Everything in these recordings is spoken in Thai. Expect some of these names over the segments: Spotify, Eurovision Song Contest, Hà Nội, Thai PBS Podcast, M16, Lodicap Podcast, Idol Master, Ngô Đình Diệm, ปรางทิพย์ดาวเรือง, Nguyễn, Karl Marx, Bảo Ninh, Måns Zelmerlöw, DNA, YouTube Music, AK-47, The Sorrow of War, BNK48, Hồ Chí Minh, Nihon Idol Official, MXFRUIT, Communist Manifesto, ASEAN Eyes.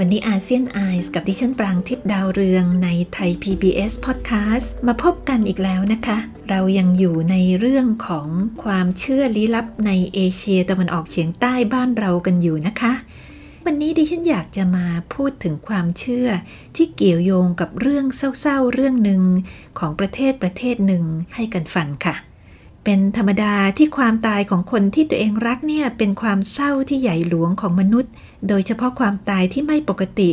วันนี้ ASEAN Eyes กับดิฉันปรางทิพย์ดาวเรืองใน Thai PBS Podcast มาพบกันอีกแล้วนะคะเรายังอยู่ในเรื่องของความเชื่อลี้ลับในเอเชียตะวันออกเฉียงใต้บ้านเรากันอยู่นะคะวันนี้ดิฉันอยากจะมาพูดถึงความเชื่อที่เกี่ยวโยงกับเรื่องเศร้าๆเรื่องหนึ่งของประเทศหนึ่งให้กันฟังค่ะเป็นธรรมดาที่ความตายของคนที่ตัวเองรักเนี่ยเป็นความเศร้าที่ใหญ่หลวงของมนุษย์โดยเฉพาะความตายที่ไม่ปกติ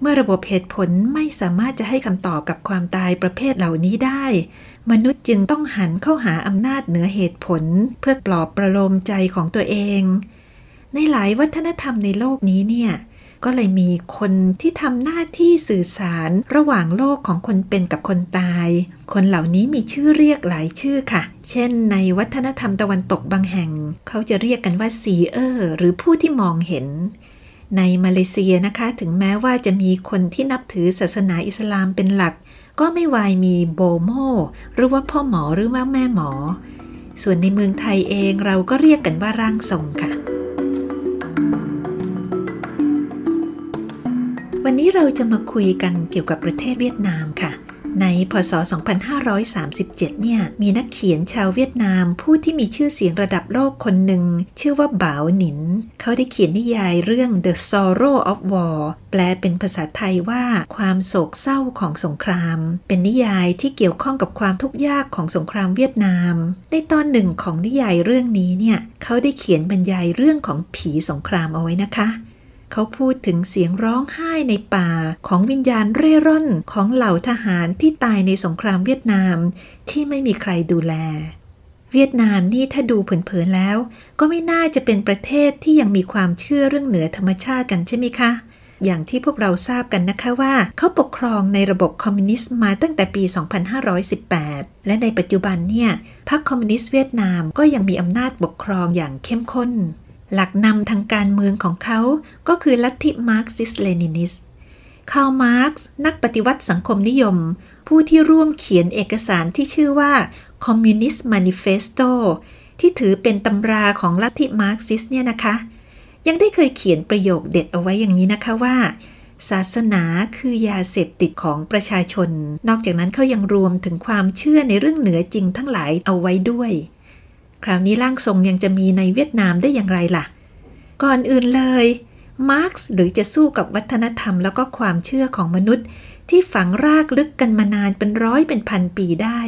เมื่อระบบเหตุผลไม่สามารถจะให้คำตอบกับความตายประเภทเหล่านี้ได้มนุษย์จึงต้องหันเข้าหาอำนาจเหนือเหตุผลเพื่อปลอบประโลมใจของตัวเองในหลายวัฒนธรรมในโลกนี้เนี่ยก็เลยมีคนที่ทำหน้าที่สื่อสารระหว่างโลกของคนเป็นกับคนตายคนเหล่านี้มีชื่อเรียกหลายชื่อค่ะเช่นในวัฒนธรรมตะวันตกบางแห่งเขาจะเรียกกันว่าซีเออร์หรือผู้ที่มองเห็นในมาเลเซียนะคะถึงแม้ว่าจะมีคนที่นับถือศาสนาอิสลามเป็นหลักก็ไม่วายมีโบโมหรือว่าพ่อหมอหรือว่าแม่หมอส่วนในเมืองไทยเองเราก็เรียกกันว่าร่างทรงค่ะวันนี้เราจะมาคุยกันเกี่ยวกับประเทศเวียดนามค่ะในพ.ศ. 2537เนี่ยมีนักเขียนชาวเวียดนามผู้ที่มีชื่อเสียงระดับโลกคนหนึ่งชื่อว่าบ่าวหนินเขาได้เขียนนิยายเรื่อง The Sorrow of War แปลเป็นภาษาไทยว่าความโศกเศร้าของสงครามเป็นนิยายที่เกี่ยวข้องกับความทุกข์ยากของสงครามเวียดนามในตอนหนึ่งของนิยายเรื่องนี้เนี่ยเขาได้เขียนบรรยายเรื่องของผีสงครามเอาไว้นะคะเขาพูดถึงเสียงร้องไห้ในป่าของวิญญาณเร่ร่อนของเหล่าทหารที่ตายในสงครามเวียดนามที่ไม่มีใครดูแลเวียดนามนี่ถ้าดูเผินๆแล้วก็ไม่น่าจะเป็นประเทศที่ยังมีความเชื่อเรื่องเหนือธรรมชาติกันใช่ไหมคะอย่างที่พวกเราทราบกันนะคะว่าเขาปกครองในระบบคอมมิวนิสต์มาตั้งแต่ปี 2518 และในปัจจุบันเนี่ยพรรคคอมมิวนิสต์เวียดนามก็ยังมีอำนาจปกครองอย่างเข้มข้นหลักนำทางการเมืองของเขาก็คือลัทธิมาร์กซิสต์เลนินิสต์คาร์ลมาร์กซ์นักปฏิวัติสังคมนิยมผู้ที่ร่วมเขียนเอกสารที่ชื่อว่าคอมมิวนิสต์มานิเฟสโตที่ถือเป็นตำราของลัทธิมาร์กซิสต์เนี่ยนะคะยังได้เคยเขียนประโยคเด็ดเอาไว้อย่างนี้นะคะว่าศาสนาคือยาเสพติดของประชาชนนอกจากนั้นเขายังรวมถึงความเชื่อในเรื่องเหนือจริงทั้งหลายเอาไว้ด้วยคราวนี้ร่างทรงยังจะมีในเวียดนามได้อย่างไรล่ะก่อนอื่นเลยมาร์กซ์หรือจะสู้กับวัฒนธรรมแล้วก็ความเชื่อของมนุษย์ที่ฝังรากลึกกันมานานเป็นร้อยเป็นพันปีได้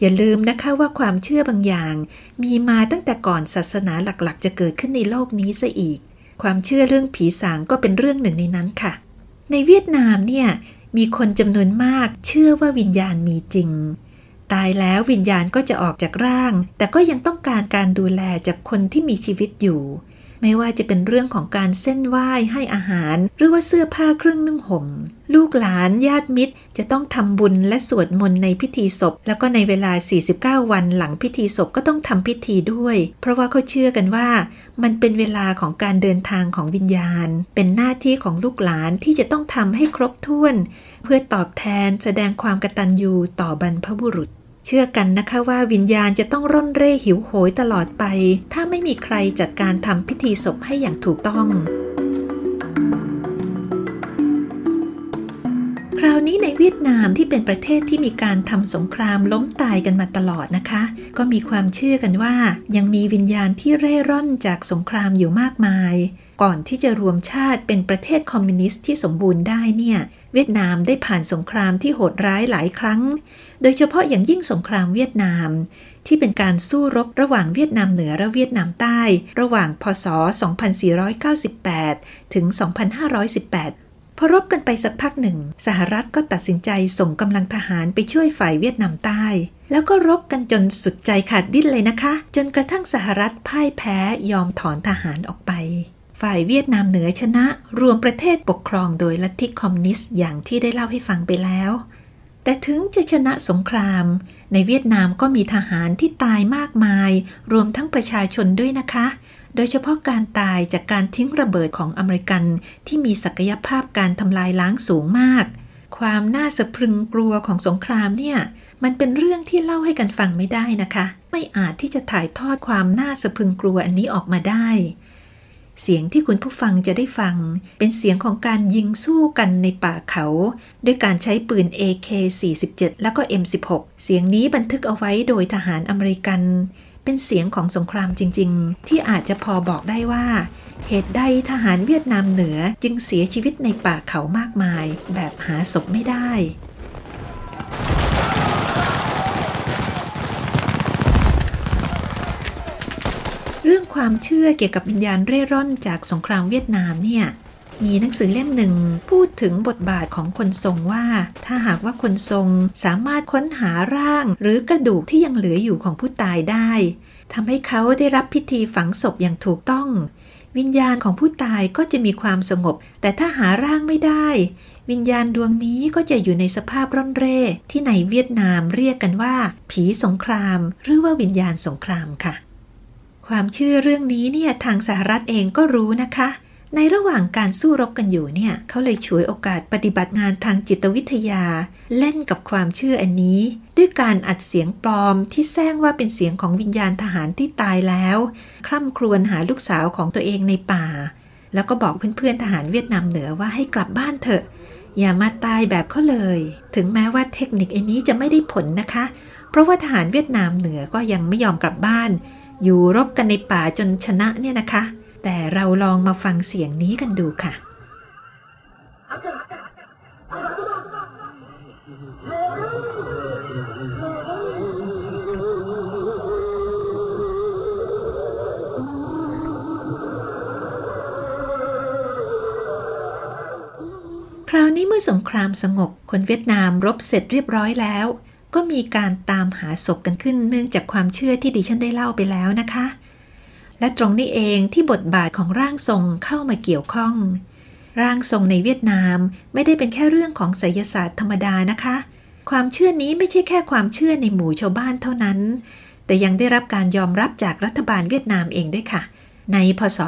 อย่าลืมนะคะว่าความเชื่อบางอย่างมีมาตั้งแต่ก่อนศาสนาหลักๆจะเกิดขึ้นในโลกนี้ซะอีกความเชื่อเรื่องผีสางก็เป็นเรื่องหนึ่งในนั้นค่ะในเวียดนามเนี่ยมีคนจำนวนมากเชื่อว่าวิญญาณมีจริงตายแล้ววิญญาณก็จะออกจากร่างแต่ก็ยังต้องการดูแลจากคนที่มีชีวิตอยู่ไม่ว่าจะเป็นเรื่องของการเส้นไหว้ให้อาหารหรือว่าเสื้อผ้าเครื่องนุ่งห่มลูกหลานญาติมิตรจะต้องทำบุญและสวดมนต์ในพิธีศพแล้วก็ในเวลา49วันหลังพิธีศพก็ต้องทำพิธีด้วยเพราะว่าเขาเชื่อกันว่ามันเป็นเวลาของการเดินทางของวิญญาณเป็นหน้าที่ของลูกหลานที่จะต้องทำให้ครบถ้วนเพื่อตอบแทนแสดงความกตัญญูต่อบรรพบุรุษเชื่อกันนะคะว่าวิญญาณจะต้องร่อนเร่หิวโหยตลอดไปถ้าไม่มีใครจัดการทำพิธีศพให้อย่างถูกต้องคราวนี้ในเวียดนามที่เป็นประเทศที่มีการทำสงครามล้มตายกันมาตลอดนะคะก็มีความเชื่อกันว่ายังมีวิญญาณที่เร่ร่อนจากสงครามอยู่มากมายก่อนที่จะรวมชาติเป็นประเทศคอมมิวนิสต์ที่สมบูรณ์ได้เนี่ยเวียดนามได้ผ่านสงครามที่โหดร้ายหลายครั้งโดยเฉพาะอย่างยิ่งสงครามเวียดนามที่เป็นการสู้รบระหว่างเวียดนามเหนือและเวียดนามใต้ระหว่างพ.ศ. 2498 ถึง 2518 พอรบกันไปสักพักหนึ่งสหรัฐก็ตัดสินใจส่งกำลังทหารไปช่วยฝ่ายเวียดนามใต้แล้วก็รบกันจนสุดใจขาดดิ้นเลยนะคะจนกระทั่งสหรัฐพ่ายแพ้ยอมถอนทหารออกไป ฝ่ายเวียดนามเหนือชนะรวมประเทศปกครองโดยลัทธิคอมมิวนิสต์อย่างที่ได้เล่าให้ฟังไปแล้วแต่ถึงจะชนะสงครามในเวียดนามก็มีทหารที่ตายมากมายรวมทั้งประชาชนด้วยนะคะโดยเฉพาะการตายจากการทิ้งระเบิดของอเมริกันที่มีศักยภาพการทำลายล้างสูงมากความน่าสะพรึงกลัวของสงครามเนี่ยมันเป็นเรื่องที่เล่าให้กันฟังไม่ได้นะคะไม่อาจที่จะถ่ายทอดความน่าสะพรึงกลัวอันนี้ออกมาได้เสียงที่คุณผู้ฟังจะได้ฟังเป็นเสียงของการยิงสู้กันในป่าเขาด้วยการใช้ปืน AK-47 แล้วก็ M16 เสียงนี้บันทึกเอาไว้โดยทหารอเมริกันเป็นเสียงของสงครามจริงๆที่อาจจะพอบอกได้ว่าเหตุใดทหารเวียดนามเหนือจึงเสียชีวิตในป่าเขามากมายแบบหาศพไม่ได้เรื่องความเชื่อเกี่ยวกับวิญญาณเร่ร่อนจากสงครามเวียดนามเนี่ยมีหนังสือเล่มหนึ่งพูดถึงบทบาทของคนทรงว่าถ้าหากว่าคนทรงสามารถค้นหาร่างหรือกระดูกที่ยังเหลืออยู่ของผู้ตายได้ทำให้เขาได้รับพิธีฝังศพอย่างถูกต้องวิญญาณของผู้ตายก็จะมีความสงบแต่ถ้าหาร่างไม่ได้วิญญาณดวงนี้ก็จะอยู่ในสภาพร่อนเร่ที่ในเวียดนามเรียกกันว่าผีสงครามหรือว่าวิญญาณสงครามค่ะความเชื่อเรื่องนี้เนี่ยทางสหรัฐเองก็รู้นะคะในระหว่างการสู้รบกันอยู่เนี่ยเขาเลยฉวยโอกาสปฏิบัติงานทางจิตวิทยาเล่นกับความเชื่ออันนี้ด้วยการอัดเสียงปลอมที่แซงว่าเป็นเสียงของวิญญาณทหารที่ตายแล้วคร่ำครวญหาลูกสาวของตัวเองในป่าแล้วก็บอกเพื่อนๆทหารเวียดนามเหนือว่าให้กลับบ้านเถอะอย่ามาตายแบบเขาเลยถึงแม้ว่าเทคนิคอันนี้จะไม่ได้ผลนะคะเพราะว่าทหารเวียดนามเหนือก็ยังไม่ยอมกลับบ้านอยู่รบกันในป่าจนชนะเนี่ยนะคะแต่เราลองมาฟังเสียงนี้กันดูค่ะคราวนี้เมื่อสงครามสงบคนเวียดนามรบเสร็จเรียบร้อยแล้วก็มีการตามหาศพกันขึ้นเนื่องจากความเชื่อที่ดิฉันได้เล่าไปแล้วนะคะและตรงนี้เองที่บทบาทของร่างทรงเข้ามาเกี่ยวข้องร่างทรงในเวียดนามไม่ได้เป็นแค่เรื่องของไสยศาสตร์ธรรมดานะคะความเชื่อนี้ไม่ใช่แค่ความเชื่อในหมู่ชาวบ้านเท่านั้นแต่ยังได้รับการยอมรับจากรัฐบาลเวียดนามเองด้วยค่ะในพ.ศ.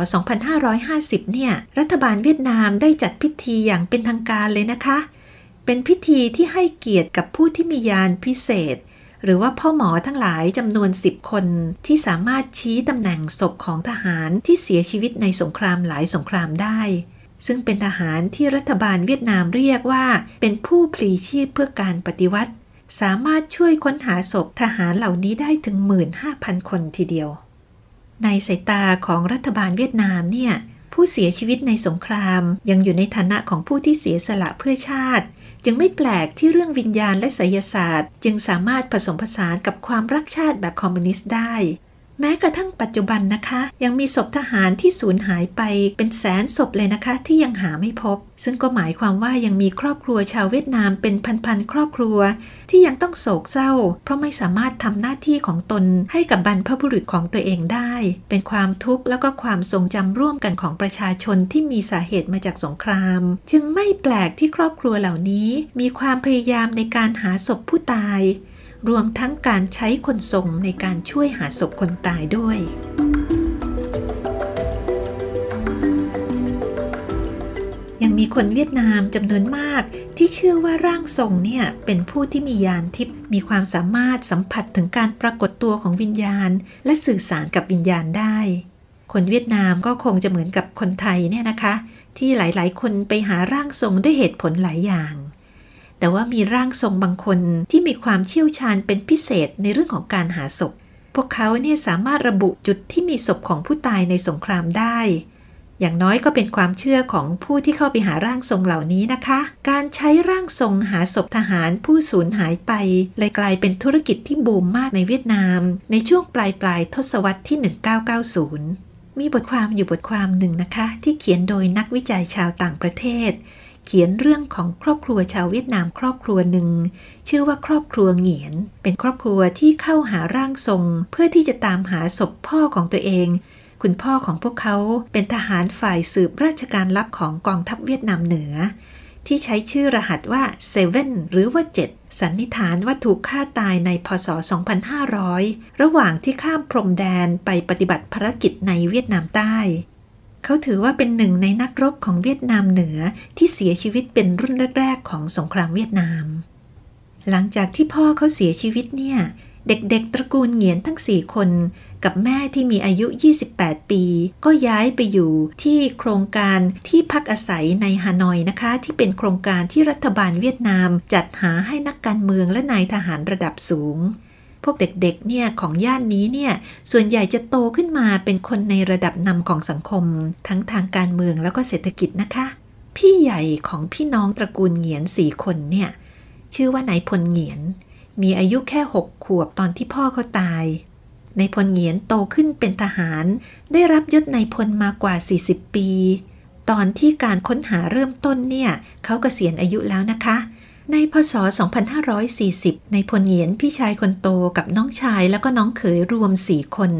2550เนี่ยรัฐบาลเวียดนามได้จัดพิธีอย่างเป็นทางการเลยนะคะเป็นพิธีที่ให้เกียรติกับผู้ที่มีญาณพิเศษหรือว่าพ่อหมอทั้งหลายจำนวน10คนที่สามารถชี้ตำแหน่งศพของทหารที่เสียชีวิตในสงครามหลายสงครามได้ซึ่งเป็นทหารที่รัฐบาลเวียดนามเรียกว่าเป็นผู้พลีชีพเพื่อการปฏิวัติสามารถช่วยค้นหาศพทหารเหล่านี้ได้ถึง 15,000 คนทีเดียวในสายตาของรัฐบาลเวียดนามเนี่ยผู้เสียชีวิตในสงครามยังอยู่ในฐานะของผู้ที่เสียสละเพื่อชาติจึงไม่แปลกที่เรื่องวิญญาณและไสยศาสตร์จึงสามารถผสมผสานกับความรักชาติแบบคอมมิวนิสต์ได้แม้กระทั่งปัจจุบันนะคะยังมีศพทหารที่สูญหายไปเป็นแสนศพเลยนะคะที่ยังหาไม่พบซึ่งก็หมายความว่ายังมีครอบครัวชาวเวียดนามเป็นพันๆครอบครัวที่ยังต้องโศกเศร้าเพราะไม่สามารถทำหน้าที่ของตนให้กับบรรพบุรุษของตัวเองได้เป็นความทุกข์แล้วก็ความทรงจำร่วมกันของประชาชนที่มีสาเหตุมาจากสงครามจึงไม่แปลกที่ครอบครัวเหล่านี้มีความพยายามในการหาศพผู้ตายรวมทั้งการใช้คนทรงในการช่วยหาศพคนตายด้วยยังมีคนเวียดนามจำนวนมากที่เชื่อว่าร่างทรงเนี่ยเป็นผู้ที่มีญาณทิพย์มีความสามารถสัมผัสถึงการปรากฏตัวของวิญญาณและสื่อสารกับวิญญาณได้คนเวียดนามก็คงจะเหมือนกับคนไทยเนี่ยนะคะที่หลายๆคนไปหาร่างทรงด้วยเหตุผลหลายอย่างแต่ว่ามีร่างทรงบางคนที่มีความเชี่ยวชาญเป็นพิเศษในเรื่องของการหาศพพวกเขาเนี่ยสามารถระบุจุดที่มีศพของผู้ตายในสงครามได้อย่างน้อยก็เป็นความเชื่อของผู้ที่เข้าไปหาร่างทรงเหล่านี้นะคะการใช้ร่างทรงหาศพทหารผู้สูญหายไปเลยกลายเป็นธุรกิจที่บูมมากในเวียดนามในช่วงปลายทศวรรษที่1990มีบทความอยู่บทความหนึ่งนะคะที่เขียนโดยนักวิจัยชาวต่างประเทศเขียนเรื่องของครอบครัวชาวเวียดนามครอบครัวหนึ่งชื่อว่าครอบครัวเหงียนเป็นครอบครัวที่เข้าหาร่างทรงเพื่อที่จะตามหาศพพ่อของตัวเอง คุณพ่อของพวกเขาเป็นทหารฝ่ายสืบราชการลับของกองทัพเวียดนามเหนือที่ใช้ชื่อรหัสว่า7หรือว่า7สันนิษฐานว่าถูกฆ่าตายในพ.ศ. 2500 ระหว่างที่ข้ามพรมแดนไปปฏิบัติภารกิจในเวียดนามใต้เขาถือว่าเป็นหนึ่งในนักรบของเวียดนามเหนือที่เสียชีวิตเป็นรุ่นแรกๆของสงครามเวียดนามหลังจากที่พ่อเขาเสียชีวิตเนี่ยเด็กๆตระกูลเหงียนทั้ง4คนกับแม่ที่มีอายุ28ปีก็ย้ายไปอยู่ที่โครงการที่พักอาศัยในฮานอยนะคะที่เป็นโครงการที่รัฐบาลเวียดนามจัดหาให้นักการเมืองและนายทหารระดับสูงพวกเด็กๆเนี่ยของย่านนี้เนี่ยส่วนใหญ่จะโตขึ้นมาเป็นคนในระดับนำของสังคมทั้งทางการเมืองแล้วก็เศรษฐกิจนะคะพี่ใหญ่ของพี่น้องตระกูลเหงียน4คนเนี่ยชื่อว่านายพลเหงียนมีอายุแค่6ขวบตอนที่พ่อเขาตายนายพลเหงียนโตขึ้นเป็นทหารได้รับยศนายพลมากว่า40ปีตอนที่การค้นหาเริ่มต้นเนี่ยเขาเกษียณอายุแล้วนะคะในพ.ศ. 2540นายพลเหงียนพี่ชายคนโตกับน้องชายแล้วก็น้องเขยรวม4คน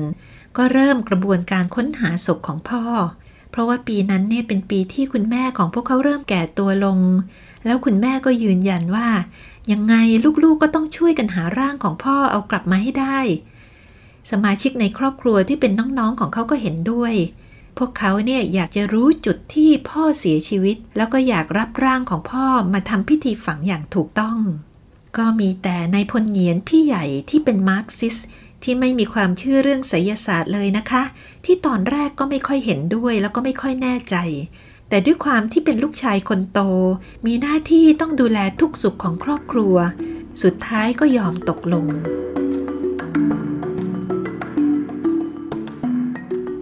ก็เริ่มกระบวนการค้นหาศพของพ่อเพราะว่าปีนั้นเนี่ยเป็นปีที่คุณแม่ของพวกเขาเริ่มแก่ตัวลงแล้วคุณแม่ก็ยืนยันว่ายังไงลูกๆก็ต้องช่วยกันหาร่างของพ่อเอากลับมาให้ได้สมาชิกในครอบครัวที่เป็นน้องๆของเขาก็เห็นด้วยพวกเขาเนี่ยอยากจะรู้จุดที่พ่อเสียชีวิตแล้วก็อยากรับร่างของพ่อมาทำพิธีฝังอย่างถูกต้องก็มีแต่นายพลเหงียนพี่ใหญ่ที่เป็นมาร์กซิสต์ที่ไม่มีความเชื่อเรื่องไสยศาสตร์เลยนะคะที่ตอนแรกก็ไม่ค่อยเห็นด้วยแล้วก็ไม่ค่อยแน่ใจแต่ด้วยความที่เป็นลูกชายคนโตมีหน้าที่ต้องดูแลทุกสุขของครอบครัวสุดท้ายก็ยอมตกลง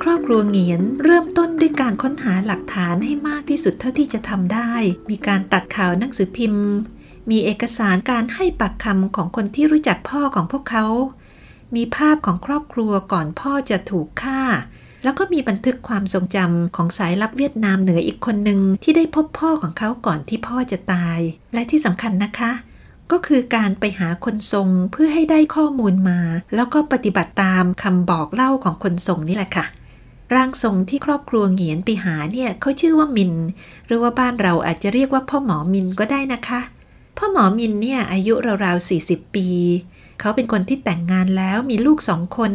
ครอบครัวเหงียนเริ่มต้นด้วยการค้นหาหลักฐานให้มากที่สุดเท่าที่จะทำได้มีการตัดข่าวหนังสือพิมพ์มีเอกสารการให้ปากคำของคนที่รู้จักพ่อของพวกเขามีภาพของครอบครัวก่อนพ่อจะถูกฆ่าแล้วก็มีบันทึกความทรงจำของสายลับเวียดนามเหนืออีกคนหนึ่งที่ได้พบพ่อของเขาก่อนที่พ่อจะตายและที่สำคัญนะคะก็คือการไปหาคนทรงเพื่อให้ได้ข้อมูลมาแล้วก็ปฏิบัติตามคำบอกเล่าของคนทรงนี่แหละค่ะร่างทรงที่ครอบครัวเหงียนไปหาเนี่ยเขาชื่อว่ามินหรือว่าบ้านเราอาจจะเรียกว่าพ่อหมอมินก็ได้นะคะพ่อหมอมินเนี่ยอายุราวๆ40ปีเขาเป็นคนที่แต่งงานแล้วมีลูก2คน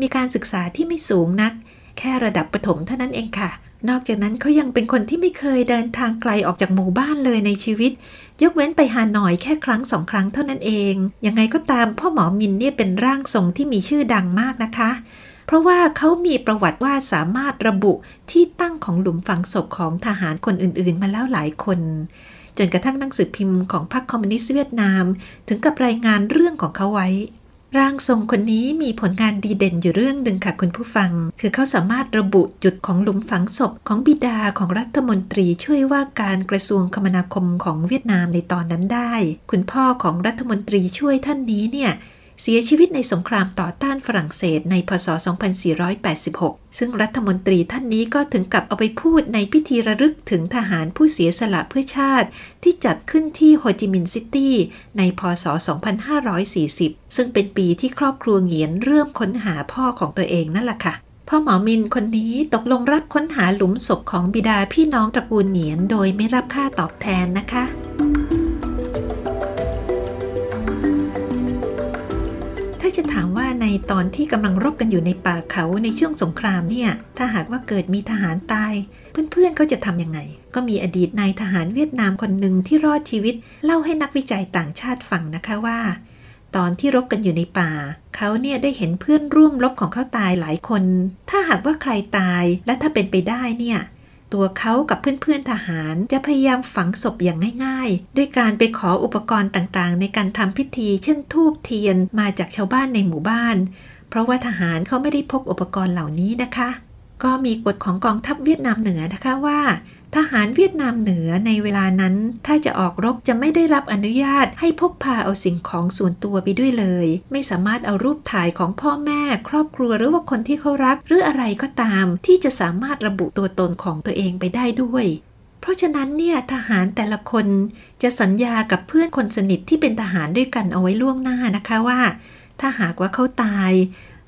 มีการศึกษาที่ไม่สูงนักแค่ระดับประถมเท่านั้นเองค่ะนอกจากนั้นเขายังเป็นคนที่ไม่เคยเดินทางไกลออกจากหมู่บ้านเลยในชีวิตยกเว้นไปฮานอยแค่ครั้ง2ครั้งเท่านั้นเองยังไงก็ตามพ่อหมอมินเนี่ยเป็นร่างทรงที่มีชื่อดังมากนะคะเพราะว่าเขามีประวัติว่าสามารถระบุที่ตั้งของหลุมฝังศพของทหารคนอื่นๆมาแล้วหลายคนจนกระทั่งหนังสือพิมพ์ของพรรคคอมมิวนิสต์เวียดนามถึงกับรายงานเรื่องของเขาไว้ร่างทรงคนนี้มีผลงานดีเด่นอยู่เรื่องหนึ่งค่ะคุณผู้ฟังคือเขาสามารถระบุจุดของหลุมฝังศพของบิดาของรัฐมนตรีช่วยว่าการกระทรวงคมนาคมของเวียดนามในตอนนั้นได้คุณพ่อของรัฐมนตรีช่วยท่านนี้เนี่ยเสียชีวิตในสงครามต่อต้านฝรั่งเศสในพ.ศ. 2486ซึ่งรัฐมนตรีท่านนี้ก็ถึงกับเอาไปพูดในพิธีระลึกถึงทหารผู้เสียสละเพื่อชาติที่จัดขึ้นที่โฮจิมินห์ซิตี้ในพ.ศ. 2540ซึ่งเป็นปีที่ครอบครัวเหงียนเริ่มค้นหาพ่อของตัวเองนั่นแหละค่ะพ่อหมอมินคนนี้ตกลงรับค้นหาหลุมศพของบิดาพี่น้องตระกูลเหงียนโดยไม่รับค่าตอบแทนนะคะจะถามว่าในตอนที่กำลังรบกันอยู่ในป่าเขาในช่วงสงครามเนี่ยถ้าหากว่าเกิดมีทหารตายเพื่อนๆเขาจะทำยังไงก็มีอดีตนายทหารเวียดนามคนหนึ่งที่รอดชีวิตเล่าให้นักวิจัยต่างชาติฟังนะคะว่าตอนที่รบกันอยู่ในป่าเขาเนี่ยได้เห็นเพื่อนร่วมรบของเขาตายหลายคนถ้าหากว่าใครตายและถ้าเป็นไปได้เนี่ยตัวเขากับเพื่อนๆทหารจะพยายามฝังศพอย่างง่ายๆด้วยการไปขออุปกรณ์ต่างๆในการทำพิธีเช่นธูปเทียนมาจากชาวบ้านในหมู่บ้านเพราะว่าทหารเขาไม่ได้พกอุปกรณ์เหล่านี้นะคะก็มีกฎของกองทัพเวียดนามเหนือนะคะว่าทหารเวียดนามเหนือในเวลานั้นถ้าจะออกรบจะไม่ได้รับอนุญาตให้พกพาเอาสิ่งของส่วนตัวไปด้วยเลยไม่สามารถเอารูปถ่ายของพ่อแม่ครอบครัวหรือว่าคนที่เขารักหรืออะไรก็ตามที่จะสามารถระบุตัวตนของตัวเองไปได้ด้วยเพราะฉะนั้นเนี่ยทหารแต่ละคนจะสัญญากับเพื่อนคนสนิทที่เป็นทหารด้วยกันเอาไว้ล่วงหน้านะคะว่าถ้าหากว่าเขาตาย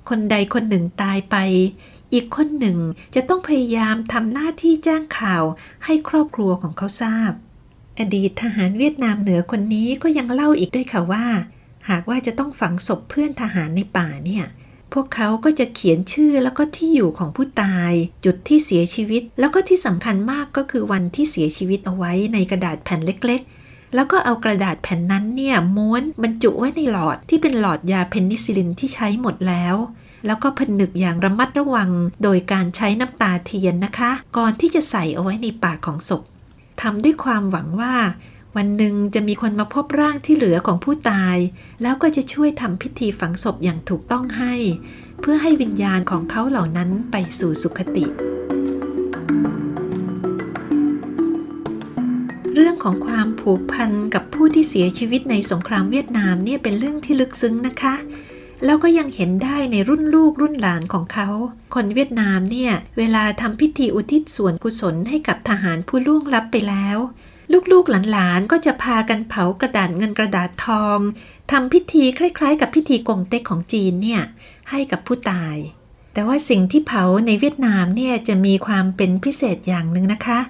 คนใดคนหนึ่งตายไป อีกคนหนึ่งจะต้องพยายามทำหน้าที่แจ้งข่าวให้ครอบครัวของเขาทราบอดีตทหารเวียดนามเหนือคนนี้ก็ยังเล่าอีกด้วยค่ะว่าหากว่าจะต้องฝังศพเพื่อนทหารในป่าเนี่ยพวกเขาก็จะเขียนชื่อแล้วก็ที่อยู่ของผู้ตายจุดที่เสียชีวิตแล้วก็ที่สำคัญมากก็คือวันที่เสียชีวิตเอาไว้ในกระดาษแผ่นเล็กๆแล้วก็เอากระดาษแผ่นนั้นเนี่ยม้วนบรรจุไว้ในหลอดที่เป็นหลอดยาเพนนิซิลินที่ใช้หมดแล้วแล้วก็ผนึกอย่างระมัดระวังโดยการใช้น้ำตาเทียนนะคะก่อนที่จะใส่เอาไว้ในปากของศพทำด้วยความหวังว่าวันหนึ่งจะมีคนมาพบร่างที่เหลือของผู้ตายแล้วก็จะช่วยทำพิธีฝังศพอย่างถูกต้องให้เพื่อให้วิญญาณของเขาเหล่านั้นไปสู่สุคติเรื่องของความผูกพันกับผู้ที่เสียชีวิตในสงครามเวียดนามเนี่ยเป็นเรื่องที่ลึกซึ้งนะคะแล้วก็ยังเห็นได้ในรุ่นลูกรุ่นหลานของเขาคนเวียดนามเนี่ยเวลาทำพิธีอุทิศส่วนกุศลให้กับทหารผู้ล่วงลับไปแล้วลูกๆหลานๆก็จะพากันเผากระดาษเงินกระดาษทองทำพิธีคล้ายๆกับพิธีกงเต็กของจีนเนี่ยให้กับผู้ตายแต่ว่าสิ่งที่เผาในเวียดนามเนี่ยจะมีความเป็นพิเศษอย่างนึงนะคะ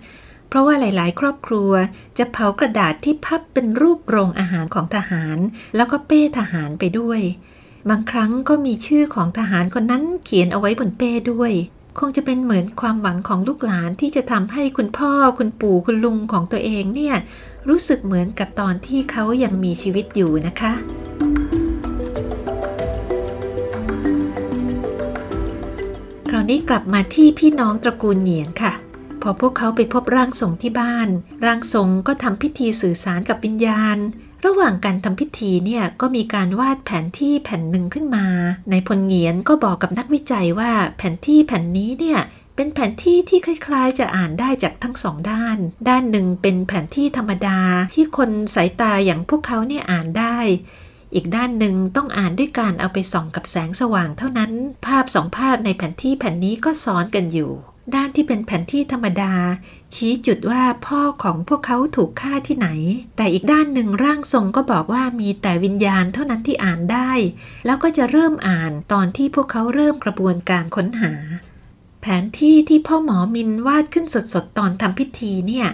เพราะว่าหลายๆครอบครัวจะเผากระดาษที่พับเป็นรูปโรงอาหารของทหารแล้วก็เป้ทหารไปด้วยบางครั้งก็มีชื่อของทหารคนนั้นเขียนเอาไว้บนเป้ด้วยคงจะเป็นเหมือนความหวังของลูกหลานที่จะทำให้คุณพ่อคุณปู่คุณลุงของตัวเองเนี่ยรู้สึกเหมือนกับตอนที่เขายังมีชีวิตอยู่นะคะคราวนี้กลับมาที่พี่น้องตระกูลเหนียนค่ะพอพวกเขาไปพบร่างทรงที่บ้านร่างทรงก็ทำพิธีสื่อสารกับวิญญาณระหว่างการทำพิธีเนี่ยก็มีการวาดแผนที่แผ่นหนึ่งขึ้นมานายพลเงียนก็บอกกับนักวิจัยว่าแผนที่แผ่นนี้เนี่ยเป็นแผนที่ที่คล้ายๆจะอ่านได้จากทั้งสองด้านด้านหนึ่งเป็นแผนที่ธรรมดาที่คนสายตาอย่างพวกเขาเนี่ยอ่านได้อีกด้านหนึ่งต้องอ่านด้วยการเอาไปส่องกับแสงสว่างเท่านั้นภาพสองภาพในแผนที่แผ่นนี้ก็ซ้อนกันอยู่ด้านที่เป็นแผนที่ธรรมดาชี้จุดว่าพ่อของพวกเขาถูกฆ่าที่ไหนแต่อีกด้านหนึ่งร่างทรงก็บอกว่ามีแต่วิญญาณเท่านั้นที่อ่านได้แล้วก็จะเริ่มอ่านตอนที่พวกเขาเริ่มกระบวนการค้นหาแผนที่ที่พ่อหมอมินวาดขึ้นสดๆตอนทำพิธีเนี่ย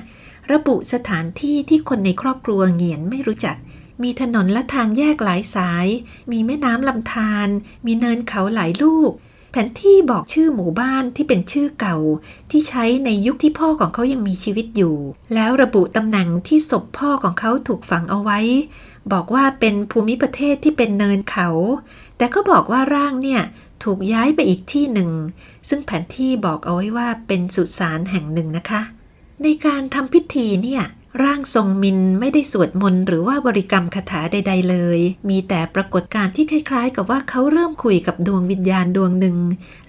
ระบุสถานที่ที่คนในครอบครัวเหงียนไม่รู้จักมีถนนและทางแยกหลายสายมีแม่น้ำลำธารมีเนินเขาหลายลูกแผนที่บอกชื่อหมู่บ้านที่เป็นชื่อเก่าที่ใช้ในยุคที่พ่อของเขายังมีชีวิตอยู่แล้วระบุตำแหน่งที่ศพพ่อของเขาถูกฝังเอาไว้บอกว่าเป็นภูมิประเทศที่เป็นเนินเขาแต่ก็บอกว่าร่างเนี่ยถูกย้ายไปอีกที่หนึ่งซึ่งแผนที่บอกเอาไว้ว่าเป็นสุสานแห่งหนึ่งนะคะในการทำพิธีเนี่ยร่างทรงมินไม่ได้สวดมนต์หรือว่าบริกรรมคาถาใดๆเลยมีแต่ปรากฏการณ์ที่คล้ายๆกับว่าเขาเริ่มคุยกับดวงวิญญาณดวงหนึ่ง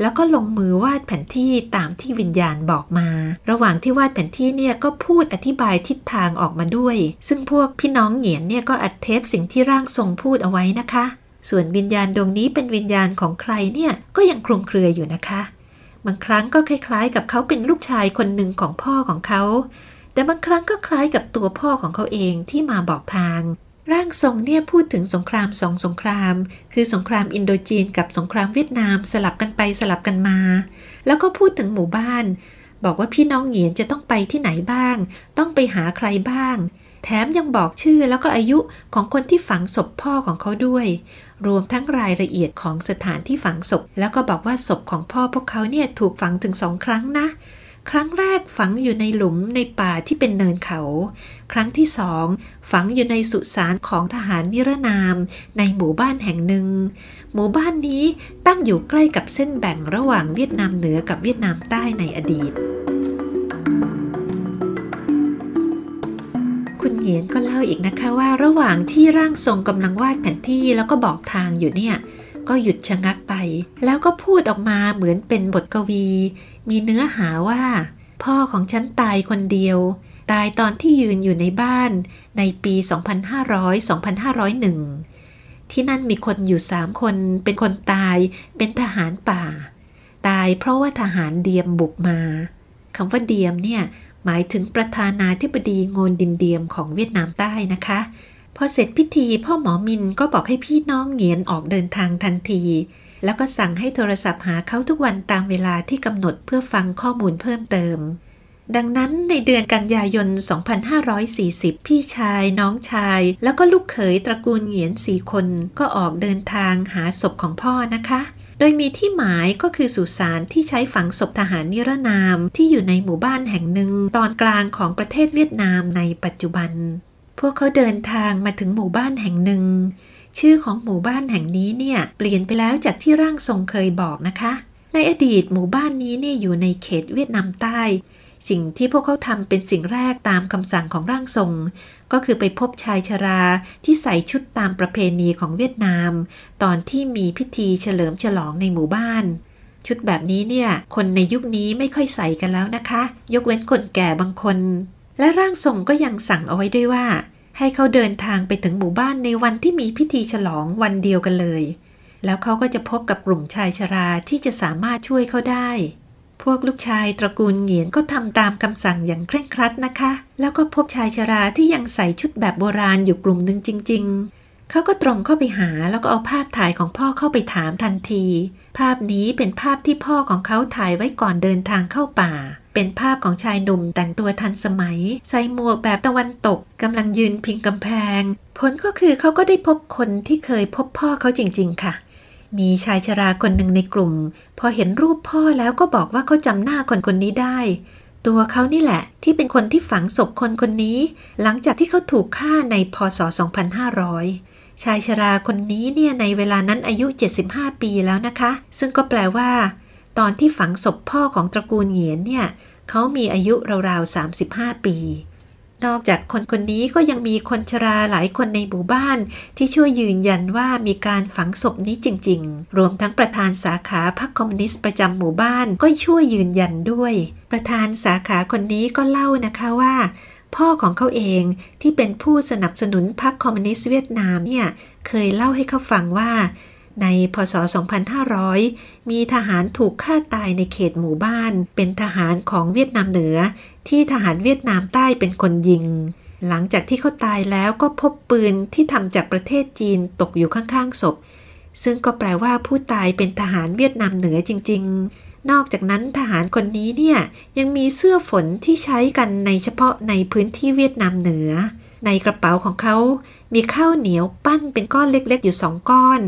แล้วก็ลงมือวาดแผนที่ตามที่วิญญาณบอกมาระหว่างที่วาดแผนที่เนี่ยก็พูดอธิบายทิศทางออกมาด้วยซึ่งพวกพี่น้องเหงียนเนี่ยก็อัดเทปสิ่งที่ร่างทรงพูดเอาไว้นะคะส่วนวิญญาณดวงนี้เป็นวิญญาณของใครเนี่ยก็ยังคลุมเครืออยู่นะคะบางครั้งก็คล้ายๆกับเขาเป็นลูกชายคนหนึ่งของพ่อของเขาแต่บางครั้งก็คล้ายกับตัวพ่อของเขาเองที่มาบอกทางร่างทรงเนี่ยพูดถึงสงคราม2 สงครามคือสงครามอินโดจีนกับสงครามเวียดนามสลับกันไปสลับกันมาแล้วก็พูดถึงหมู่บ้านบอกว่าพี่น้องเหงียนจะต้องไปที่ไหนบ้างต้องไปหาใครบ้างแถมยังบอกชื่อแล้วก็อายุของคนที่ฝังศพพ่อของเขาด้วยรวมทั้งรายละเอียดของสถานที่ฝังศพแล้วก็บอกว่าศพของพ่อพวกเขาเนี่ยถูกฝังถึง2 ครั้งนะครั้งแรกฝังอยู่ในหลุมในป่าที่เป็นเนินเขาครั้งที่2ฝังอยู่ในสุสานของทหารนิรนามในหมู่บ้านแห่งหนึ่งหมู่บ้านนี้ตั้งอยู่ใกล้กับเส้นแบ่งระหว่างเวียดนามเหนือกับเวียดนามใต้ในอดีตคุณเหงียนก็เล่าอีกนะคะว่าระหว่างที่ร่างทรงกำลังวาดแผนที่แล้วก็บอกทางอยู่เนี่ยก็หยุดชะงักไปแล้วก็พูดออกมาเหมือนเป็นบทกวีมีเนื้อหาว่าพ่อของฉันตายคนเดียวตายตอนที่ยืนอยู่ในบ้านในปี 2500-2501 ที่นั่นมีคนอยู่3คนเป็นคนตายเป็นทหารป่าตายเพราะว่าทหารเดียมบุกมาคำว่าเดียมเนี่ยหมายถึงประธานาธิบดีโงนดินเดียมของเวียดนามใต้นะคะพอเสร็จพิธีพ่อหมอมินก็บอกให้พี่น้องเหงียนออกเดินทางทันที แล้วก็สั่งให้โทรศัพท์หาเขาทุกวันตามเวลาที่กำหนดเพื่อฟังข้อมูลเพิ่มเติมดังนั้นในเดือนกันยายน 2540 พี่ชายน้องชายแล้วก็ลูกเขยตระกูลเหงียน4คนก็ออกเดินทางหาศพของพ่อนะคะโดยมีที่หมายก็คือสุสานที่ใช้ฝังศพทหารนิรนามที่อยู่ในหมู่บ้านแห่งหนึ่งตอนกลางของประเทศเวียดนามในปัจจุบันพวกเขาเดินทางมาถึงหมู่บ้านแห่งหนึ่งชื่อของหมู่บ้านแห่งนี้เนี่ยเปลี่ยนไปแล้วจากที่ร่างทรงเคยบอกนะคะในอดีตหมู่บ้านนี้เนี่ยอยู่ในเขตเวียดนามใต้สิ่งที่พวกเขาทำเป็นสิ่งแรกตามคำสั่งของร่างทรงก็คือไปพบชายชราที่ใส่ชุดตามประเพณีของเวียดนามตอนที่มีพิธีเฉลิมฉลองในหมู่บ้านชุดแบบนี้เนี่ยคนในยุคนี้ไม่ค่อยใส่กันแล้วนะคะยกเว้นคนแก่บางคนและร่างทรงก็ยังสั่งเอาไว้ด้วยว่าให้เขาเดินทางไปถึงหมู่บ้านในวันที่มีพิธีฉลองวันเดียวกันเลยแล้วเขาก็จะพบกับกลุ่มชายชราที่จะสามารถช่วยเขาได้พวกลูกชายตระกูลเหงียนก็ทำตามคำสั่งอย่างเคร่งครัดนะคะแล้วก็พบชายชราที่ยังใส่ชุดแบบโบราณอยู่กลุ่มนึงจริงๆเขาก็ตรงเข้าไปหาแล้วก็เอาภาพถ่ายของพ่อเข้าไปถามทันทีภาพนี้เป็นภาพที่พ่อของเขาถ่ายไว้ก่อนเดินทางเข้าป่าเป็นภาพของชายหนุ่มแต่งตัวทันสมัยใส่หมวกแบบตะวันตกกำลังยืนพิงกำแพงผลก็คือเขาก็ได้พบคนที่เคยพบพ่อเขาจริงๆค่ะมีชายชราคนหนึ่งในกลุ่มพอเห็นรูปพ่อแล้วก็บอกว่าเขาจำหน้าคนคนนี้ได้ตัวเขานี่แหละที่เป็นคนที่ฝังศพคนคนนี้หลังจากที่เขาถูกฆ่าในพ.ศ. 2500 ชายชราคนนี้เนี่ยในเวลานั้นอายุ75ปีแล้วนะคะซึ่งก็แปลว่าตอนที่ฝังศพพ่อของตระกูลเหงียนเนี่ยเขามีอายุราวๆ35ปีนอกจากคนคนนี้ก็ยังมีคนชราหลายคนในหมู่บ้านที่ช่วยยืนยันว่ามีการฝังศพนี้จริงๆรวมทั้งประธานสาขาพรรคคอมมิวนิสต์ประจำหมู่บ้านก็ช่วยยืนยันด้วยประธานสาขาคนนี้ก็เล่านะคะว่าพ่อของเขาเองที่เป็นผู้สนับสนุนพรรคคอมมิวนิสต์เวียดนามเนี่ยเคยเล่าให้เขาฟังว่าในพ.ศ. 2500 มีทหารถูกฆ่าตายในเขตหมู่บ้านเป็นทหารของเวียดนามเหนือที่ทหารเวียดนามใต้เป็นคนยิงหลังจากที่เขาตายแล้วก็พบปืนที่ทำจากประเทศจีนตกอยู่ข้างๆศพซึ่งก็แปลว่าผู้ตายเป็นทหารเวียดนามเหนือจริงๆนอกจากนั้นทหารคนนี้เนี่ยยังมีเสื้อฝนที่ใช้กันในเฉพาะในพื้นที่เวียดนามเหนือในกระเป๋าของเขามีข้าวเหนียวปั้นเป็นก้อนเล็กๆอยู่2ก้อน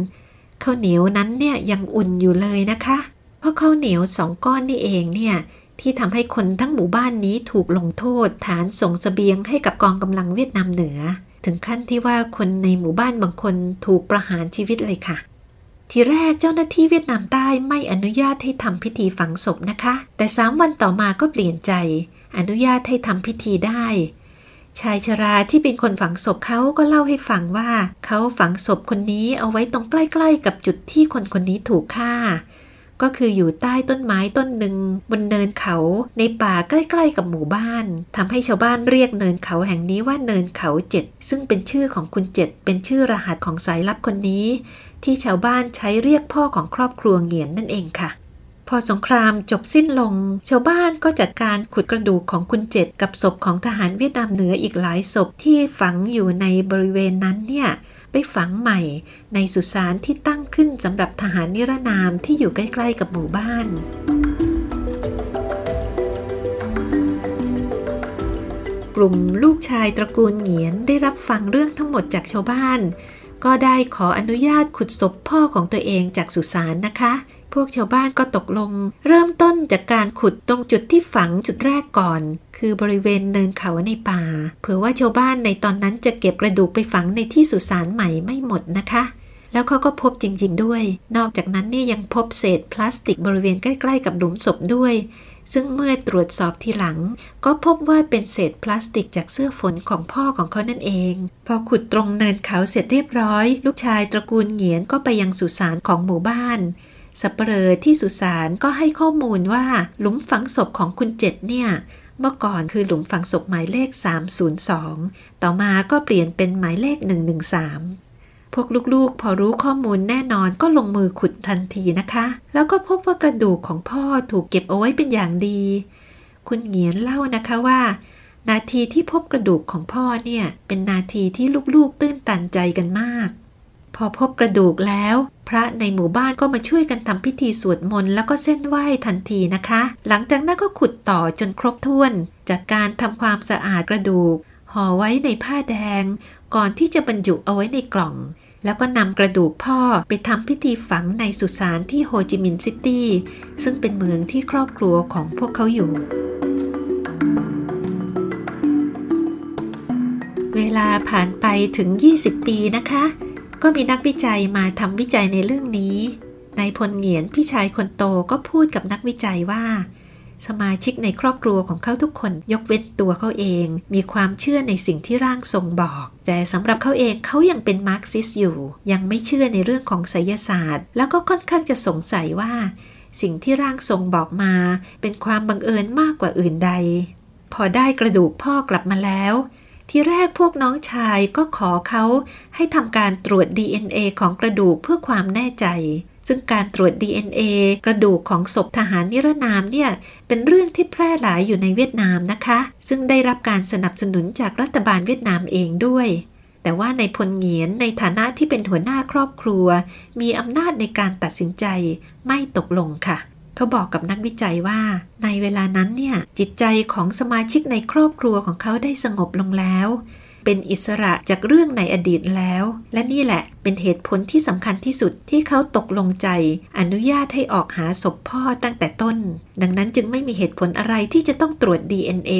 ข้าวเหนียวนั้นเนี่ยยังอุ่นอยู่เลยนะคะเพราะข้าวเหนียว2ก้อนนี่เองเนี่ยที่ทำให้คนทั้งหมู่บ้านนี้ถูกลงโทษฐานส่งเสบียงให้กับกองกำลังเวียดนามเหนือถึงขั้นที่ว่าคนในหมู่บ้านบางคนถูกประหารชีวิตเลยค่ะทีแรกเจ้าหน้าที่เวียดนามใต้ไม่อนุญาตให้ทำพิธีฝังศพนะคะแต่3วันต่อมาก็เปลี่ยนใจอนุญาตให้ทำพิธีได้ชายชราที่เป็นคนฝังศพเขาก็เล่าให้ฟังว่าเขาฝังศพคนนี้เอาไว้ตรงใกล้ๆกับจุดที่คนคนนี้ถูกฆ่าก็คืออยู่ใต้ต้นไม้ต้นหนึ่งบนเนินเขาในป่าใกล้ๆกับหมู่บ้านทำให้ชาวบ้านเรียกเนินเขาแห่งนี้ว่าเนินเขาเจ็ดซึ่งเป็นชื่อของคุณเจ็ดเป็นชื่อรหัสของสายลับคนนี้ที่ชาวบ้านใช้เรียกพ่อของครอบครัวเหงียนนั่นเองค่ะพอสงครามจบสิ้นลงชาวบ้านก็จัดการขุดกระดูกของคุณเจ็ดกับศพของทหารเวียดนามเหนืออีกหลายศพที่ฝังอยู่ในบริเวณนั้นเนี่ยไปฝังใหม่ในสุสานที่ตั้งขึ้นสำหรับทหารนิรนามที่อยู่ใกล้ๆกับหมู่บ้านกลุ่มลูกชายตระกูลเหงียนได้รับฟังเรื่องทั้งหมดจากชาวบ้านก็ได้ขออนุญาตขุดศพพ่อของตัวเองจากสุสานนะคะพวกชาวบ้านก็ตกลงเริ่มต้นจากการขุดตรงจุดที่ฝังจุดแรกก่อนคือบริเวณเนินเขาในป่าเผื่อว่าชาวบ้านในตอนนั้นจะเก็บกระดูกไปฝังในที่สุสานใหม่ไม่หมดนะคะแล้วเขาก็พบจริงๆด้วยนอกจากนั้นเนี่ยยังพบเศษพลาสติกบริเวณใกล้ๆกับหลุมศพด้วยซึ่งเมื่อตรวจสอบทีหลังก็พบว่าเป็นเศษพลาสติกจากเสื้อฝนของพ่อของเขานั่นเองพอขุดตรงเนินเขาเสร็จเรียบร้อยลูกชายตระกูลเหงียนก็ไปยังสุสานของหมู่บ้านสัปเหร่อที่สุสานก็ให้ข้อมูลว่าหลุมฝังศพของคุณเจ็ดเนี่ยเมื่อก่อนคือหลุมฝังศพหมายเลข302ต่อมาก็เปลี่ยนเป็นหมายเลข113พวกลูกๆพอรู้ข้อมูลแน่นอนก็ลงมือขุดทันทีนะคะแล้วก็พบว่ากระดูกของพ่อถูกเก็บเอาไว้เป็นอย่างดีคุณเหงียนเล่านะคะว่านาทีที่พบกระดูกของพ่อเนี่ยเป็นนาทีที่ลูกๆตื้นตันใจกันมาก พอพบกระดูกแล้วพระในหมู่บ้านก็มาช่วยกันทำพิธีสวดมนต์แล้วก็เส้นไหว้ทันทีนะคะหลังจากนั้นก็ขุดต่อจนครบถ้วนจากการทำความสะอาดกระดูกห่อไว้ในผ้าแดงก่อนที่จะบรรจุเอาไว้ในกล่องแล้วก็นำกระดูกพ่อไปทำพิธีฝังในสุสานที่โฮจิมินห์ซิตี้ซึ่งเป็นเมืองที่ครอบครัวของพวกเขาอยู่เวลาผ่านไปถึง20ปีนะคะก็มีนักวิจัยมาทำวิจัยในเรื่องนี้นายพลเหงียนพี่ชายคนโตก็พูดกับนักวิจัยว่าสมาชิกในครอบครัวของเขาทุกคนยกเว้นตัวเขาเองมีความเชื่อในสิ่งที่ร่างทรงบอกแต่สำหรับเขาเองเขายังเป็นมาร์กซิสต์อยู่ยังไม่เชื่อในเรื่องของไสยศาสตร์แล้วก็ค่อนข้างจะสงสัยว่าสิ่งที่ร่างทรงบอกมาเป็นความบังเอิญมากกว่าอื่นใดพอได้กระดูกพ่อกลับมาแล้วทีแรกพวกน้องชายก็ขอเขาให้ทำการตรวจ DNA ของกระดูกเพื่อความแน่ใจซึ่งการตรวจ DNA กระดูกของศพทหารนิรนามเนี่ยเป็นเรื่องที่แพร่หลายอยู่ในเวียดนามนะคะซึ่งได้รับการสนับสนุนจากรัฐบาลเวียดนามเองด้วยแต่ว่าในพลเหงียนในฐานะที่เป็นหัวหน้าครอบครัวมีอำนาจในการตัดสินใจไม่ตกลงค่ะเขาบอกกับนักวิจัยว่าในเวลานั้นเนี่ยจิตใจของสมาชิกในครอบครัวของเขาได้สงบลงแล้วเป็นอิสระจากเรื่องในอดีตแล้วและนี่แหละเป็นเหตุผลที่สำคัญที่สุดที่เขาตกลงใจอนุญาตให้ออกหาศพพ่อตั้งแต่ต้นดังนั้นจึงไม่มีเหตุผลอะไรที่จะต้องตรวจ DNA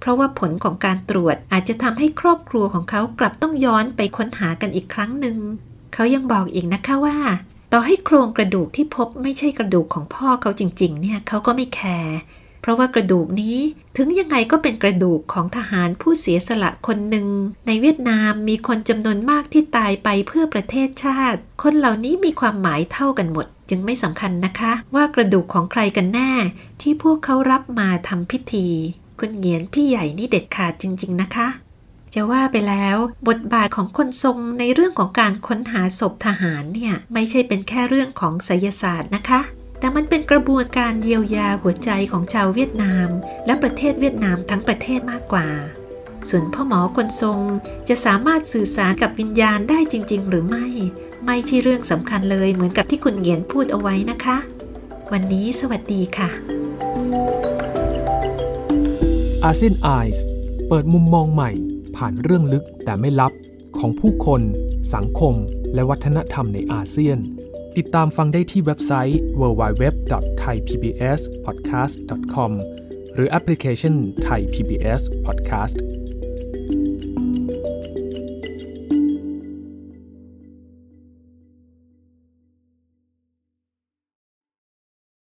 เพราะว่าผลของการตรวจอาจจะทำให้ครอบครัวของเขากลับต้องย้อนไปค้นหากันอีกครั้งหนึ่งเขายังบอกอีกนะคะว่าต่อให้โครงกระดูกที่พบไม่ใช่กระดูกของพ่อเขาจริงๆเนี่ยเขาก็ไม่แคร์เพราะว่ากระดูกนี้ถึงยังไงก็เป็นกระดูกของทหารผู้เสียสละคนหนึ่งในเวียดนามมีคนจำนวนมากที่ตายไปเพื่อประเทศชาติคนเหล่านี้มีความหมายเท่ากันหมดจึงไม่สำคัญนะคะว่ากระดูกของใครกันแน่ที่พวกเขารับมาทำพิธีคุณเหงียนพี่ใหญ่นี่เด็ดขาดจริงๆนะคะจะว่าไปแล้วบทบาทของคนทรงในเรื่องของการค้นหาศพทหารเนี่ยไม่ใช่เป็นแค่เรื่องของไสยศาสตร์นะคะแต่มันเป็นกระบวนการเยียวยาหัวใจของชาวเวียดนามและประเทศเวียดนามทั้งประเทศมากกว่าส่วนพ่อหมอคนทรงจะสามารถสื่อสารกับวิญญาณได้จริงๆหรือไม่ใช่เรื่องสำคัญเลยเหมือนกับที่คุณเหงียนพูดเอาไว้นะคะวันนี้สวัสดีค่ะ ASEAN Eyes เปิดมุมมองใหม่ผ่านเรื่องลึกแต่ไม่ลับของผู้คนสังคมและวัฒนธรรมในอาเซียนติดตามฟังได้ที่เว็บไซต์ www.thaipbspodcast.com หรือแอปพลิเคชัน Thai PBS Podcast